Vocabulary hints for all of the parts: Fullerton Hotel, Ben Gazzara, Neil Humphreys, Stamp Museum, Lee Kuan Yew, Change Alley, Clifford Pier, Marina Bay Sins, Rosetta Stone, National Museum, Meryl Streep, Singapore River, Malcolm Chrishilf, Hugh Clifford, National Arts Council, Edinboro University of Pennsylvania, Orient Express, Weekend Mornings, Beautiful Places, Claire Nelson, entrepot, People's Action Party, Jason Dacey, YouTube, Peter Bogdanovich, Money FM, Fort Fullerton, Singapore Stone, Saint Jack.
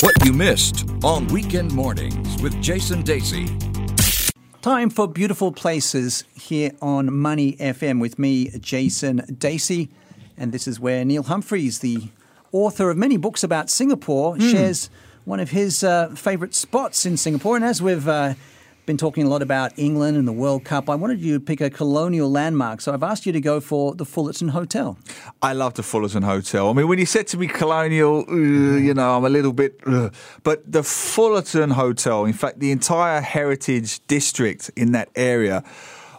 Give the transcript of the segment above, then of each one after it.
What you missed on Weekend Mornings with Jason Dacey. Time for Beautiful Places here on Money FM with me, Jason Dacey. And this is where Neil Humphreys, the author of many books about Singapore, shares one of his favourite spots in Singapore. And as we've been talking a lot about England and the World Cup, I wanted you to pick a colonial landmark, so I've asked you to go for the Fullerton Hotel. I love the Fullerton Hotel. I mean, when you said to me colonial, you know, I'm a little bit... But the Fullerton Hotel, in fact, the entire heritage district in that area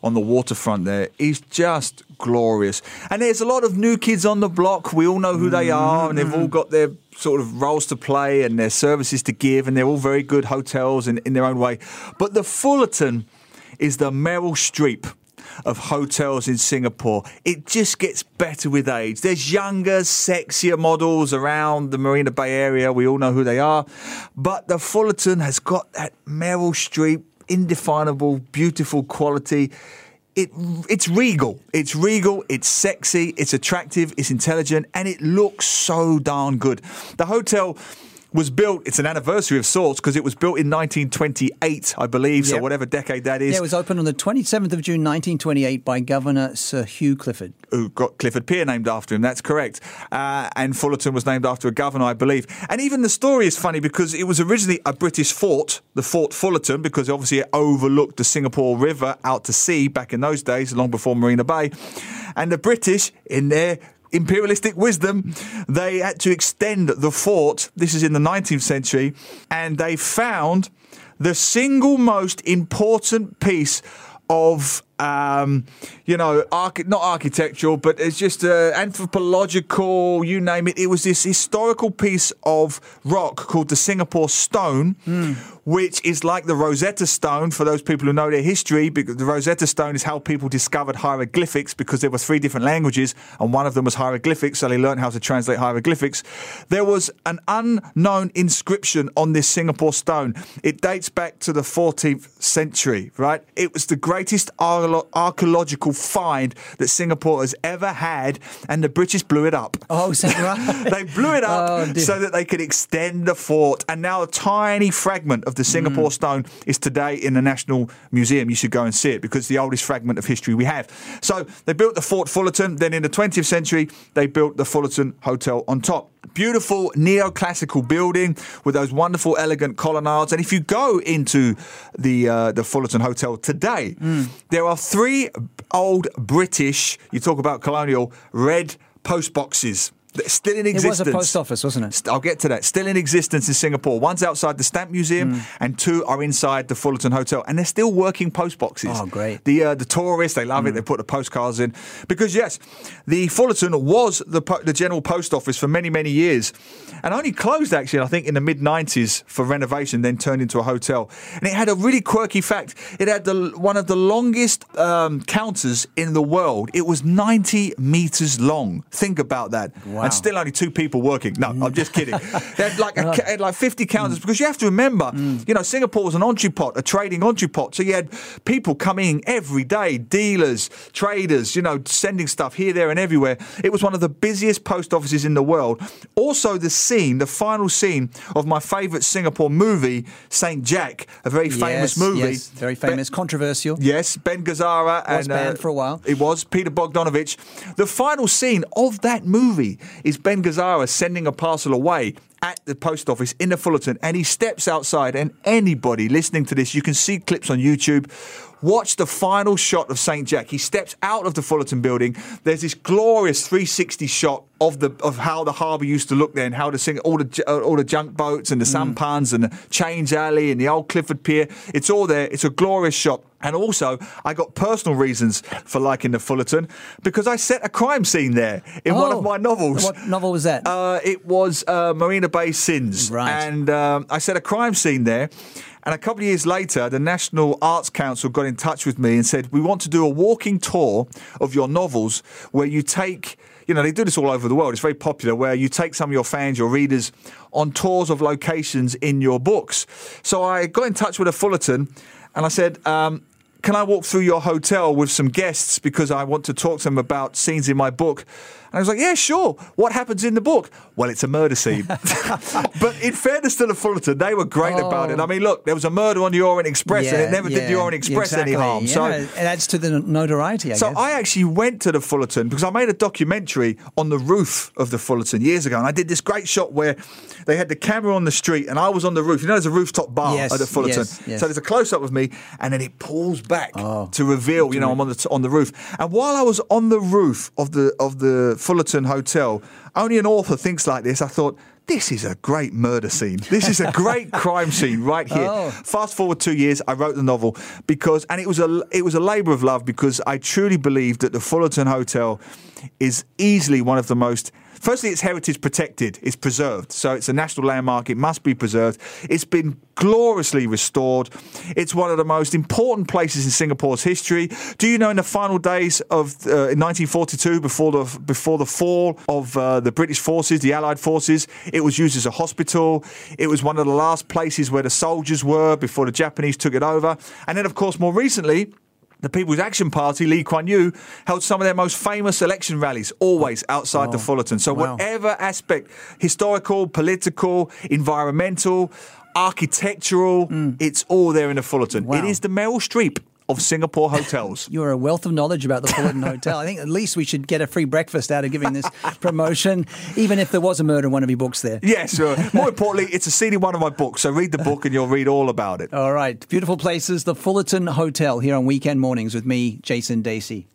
on the waterfront there is just glorious. And there's a lot of new kids on the block. We all know who they are, and they've all got their sort of roles to play and their services to give, and they're all very good hotels in their own way. But the Fullerton is the Meryl Streep of hotels in Singapore. It just gets better with age. There's younger, sexier models around the Marina Bay area. We all know who they are. But the Fullerton has got that Meryl Streep indefinable, beautiful quality. It's regal. It's regal. It's sexy. It's attractive. It's intelligent. And it looks so darn good. The hotel was built, it's an anniversary of sorts, because it was built in 1928, I believe, so whatever decade that is. Yeah, it was opened on the 27th of June 1928 by Governor Sir Hugh Clifford. Who got Clifford Pier named after him, that's correct. And Fullerton was named after a governor, I believe. And even the story is funny, because it was originally a British fort, the Fort Fullerton, because obviously it overlooked the Singapore River out to sea back in those days, long before Marina Bay. And the British, in their imperialistic wisdom, they had to extend the fort. This is in the 19th century, and they found the single most important piece of, not architectural, but it's just anthropological, you name it. It was this historical piece of rock called the Singapore Stone, which is like the Rosetta Stone, for those people who know their history, because the Rosetta Stone is how people discovered hieroglyphics, because there were 3 different languages, and one of them was hieroglyphics, so they learned how to translate hieroglyphics. There was an unknown inscription on this Singapore Stone. It dates back to the 14th century, right? It was the greatest archaeological find that Singapore has ever had, and the British blew it up. Oh, is that right? They blew it up so that they could extend the fort, and now a tiny fragment of the Singapore Stone is today in the National Museum. You should go and see it, because it's the oldest fragment of history we have. So they built the Fort Fullerton, then in the 20th century they built the Fullerton Hotel on top. Beautiful neoclassical building with those wonderful elegant colonnades. And if you go into the Fullerton Hotel today, there are 3 old British, you talk about colonial, red post boxes. Still in existence. It was a post office, wasn't it? I'll get to that. Still in existence in Singapore. One's outside the Stamp Museum, and 2 are inside the Fullerton Hotel. And they're still working post boxes. Oh, great. The tourists, they love it. They put the postcards in. Because, yes, the Fullerton was the general post office for many, many years. And only closed, actually, I think, in the mid-90s for renovation, then turned into a hotel. And it had a really quirky fact. It had one of the longest counters in the world. It was 90 metres long. Think about that. Wow. And still only 2 people working. No, I'm just kidding. They had like 50 counters, because you have to remember, Singapore was an entrepot, a trading entrepot. So you had people coming every day, dealers, traders, sending stuff here, there and everywhere. It was one of the busiest post offices in the world. Also the final scene of my favourite Singapore movie, Saint Jack, a very famous movie. Yes, very famous, controversial. Yes, Ben Gazzara. Was banned for a while. It was, Peter Bogdanovich. The final scene of that movie is Ben Gazzara sending a parcel away at the post office in the Fullerton, and he steps outside, and anybody listening to this, you can see clips on YouTube. Watch the final shot of St. Jack. He steps out of the Fullerton building. There's this glorious 360 shot of how the harbour used to look there, and how all the junk boats and the sampans and the Change Alley and the old Clifford Pier. It's all there. It's a glorious shot. And also, I got personal reasons for liking the Fullerton, because I set a crime scene there in one of my novels. What novel was that? It was Marina Bay Sins. Right. And I set a crime scene there. And a couple of years later, the National Arts Council got in touch with me and said, we want to do a walking tour of your novels where you take, they do this all over the world. It's very popular, where you take some of your fans, your readers, on tours of locations in your books. So I got in touch with a Fullerton and I said, can I walk through your hotel with some guests, because I want to talk to them about scenes in my book? And I was like, yeah, sure. What happens in the book? Well, it's a murder scene. But in fairness to the Fullerton, they were great about it. I mean, look, there was a murder on the Orient Express and it never did the Orient Express any harm. Yeah, so it adds to the notoriety, I guess. So I actually went to the Fullerton because I made a documentary on the roof of the Fullerton years ago. And I did this great shot where they had the camera on the street and I was on the roof. You know, there's a rooftop bar at the Fullerton. Yes. So there's a close-up of me and then it pulls back to reveal, you know, I'm on the roof. And while I was on the roof of the Fullerton Hotel, only an author thinks like this. I thought, this is a great murder scene. This is a great crime scene right here. Oh. Fast forward 2 years, I wrote the novel because, and it was a labour of love because I truly believe that the Fullerton Hotel is easily one of the most. Firstly, it's heritage protected. It's preserved. So it's a national landmark. It must be preserved. It's been gloriously restored. It's one of the most important places in Singapore's history. Do you know in the final days of in 1942, before the fall of the British forces, the Allied forces, it was used as a hospital. It was one of the last places where the soldiers were before the Japanese took it over. And then, of course, more recently, the People's Action Party, Lee Kuan Yew, held some of their most famous election rallies, always outside the Fullerton. So whatever aspect, historical, political, environmental, architectural, it's all there in the Fullerton. Wow. It is the Meryl Streep of Singapore hotels. You're a wealth of knowledge about the Fullerton Hotel. I think at least we should get a free breakfast out of giving this promotion, even if there was a murder in one of your books there. Yes. More importantly, it's a scene in one of my books, so read the book and you'll read all about it. All right. Beautiful Places, the Fullerton Hotel, here on Weekend Mornings with me, Jason Dacey.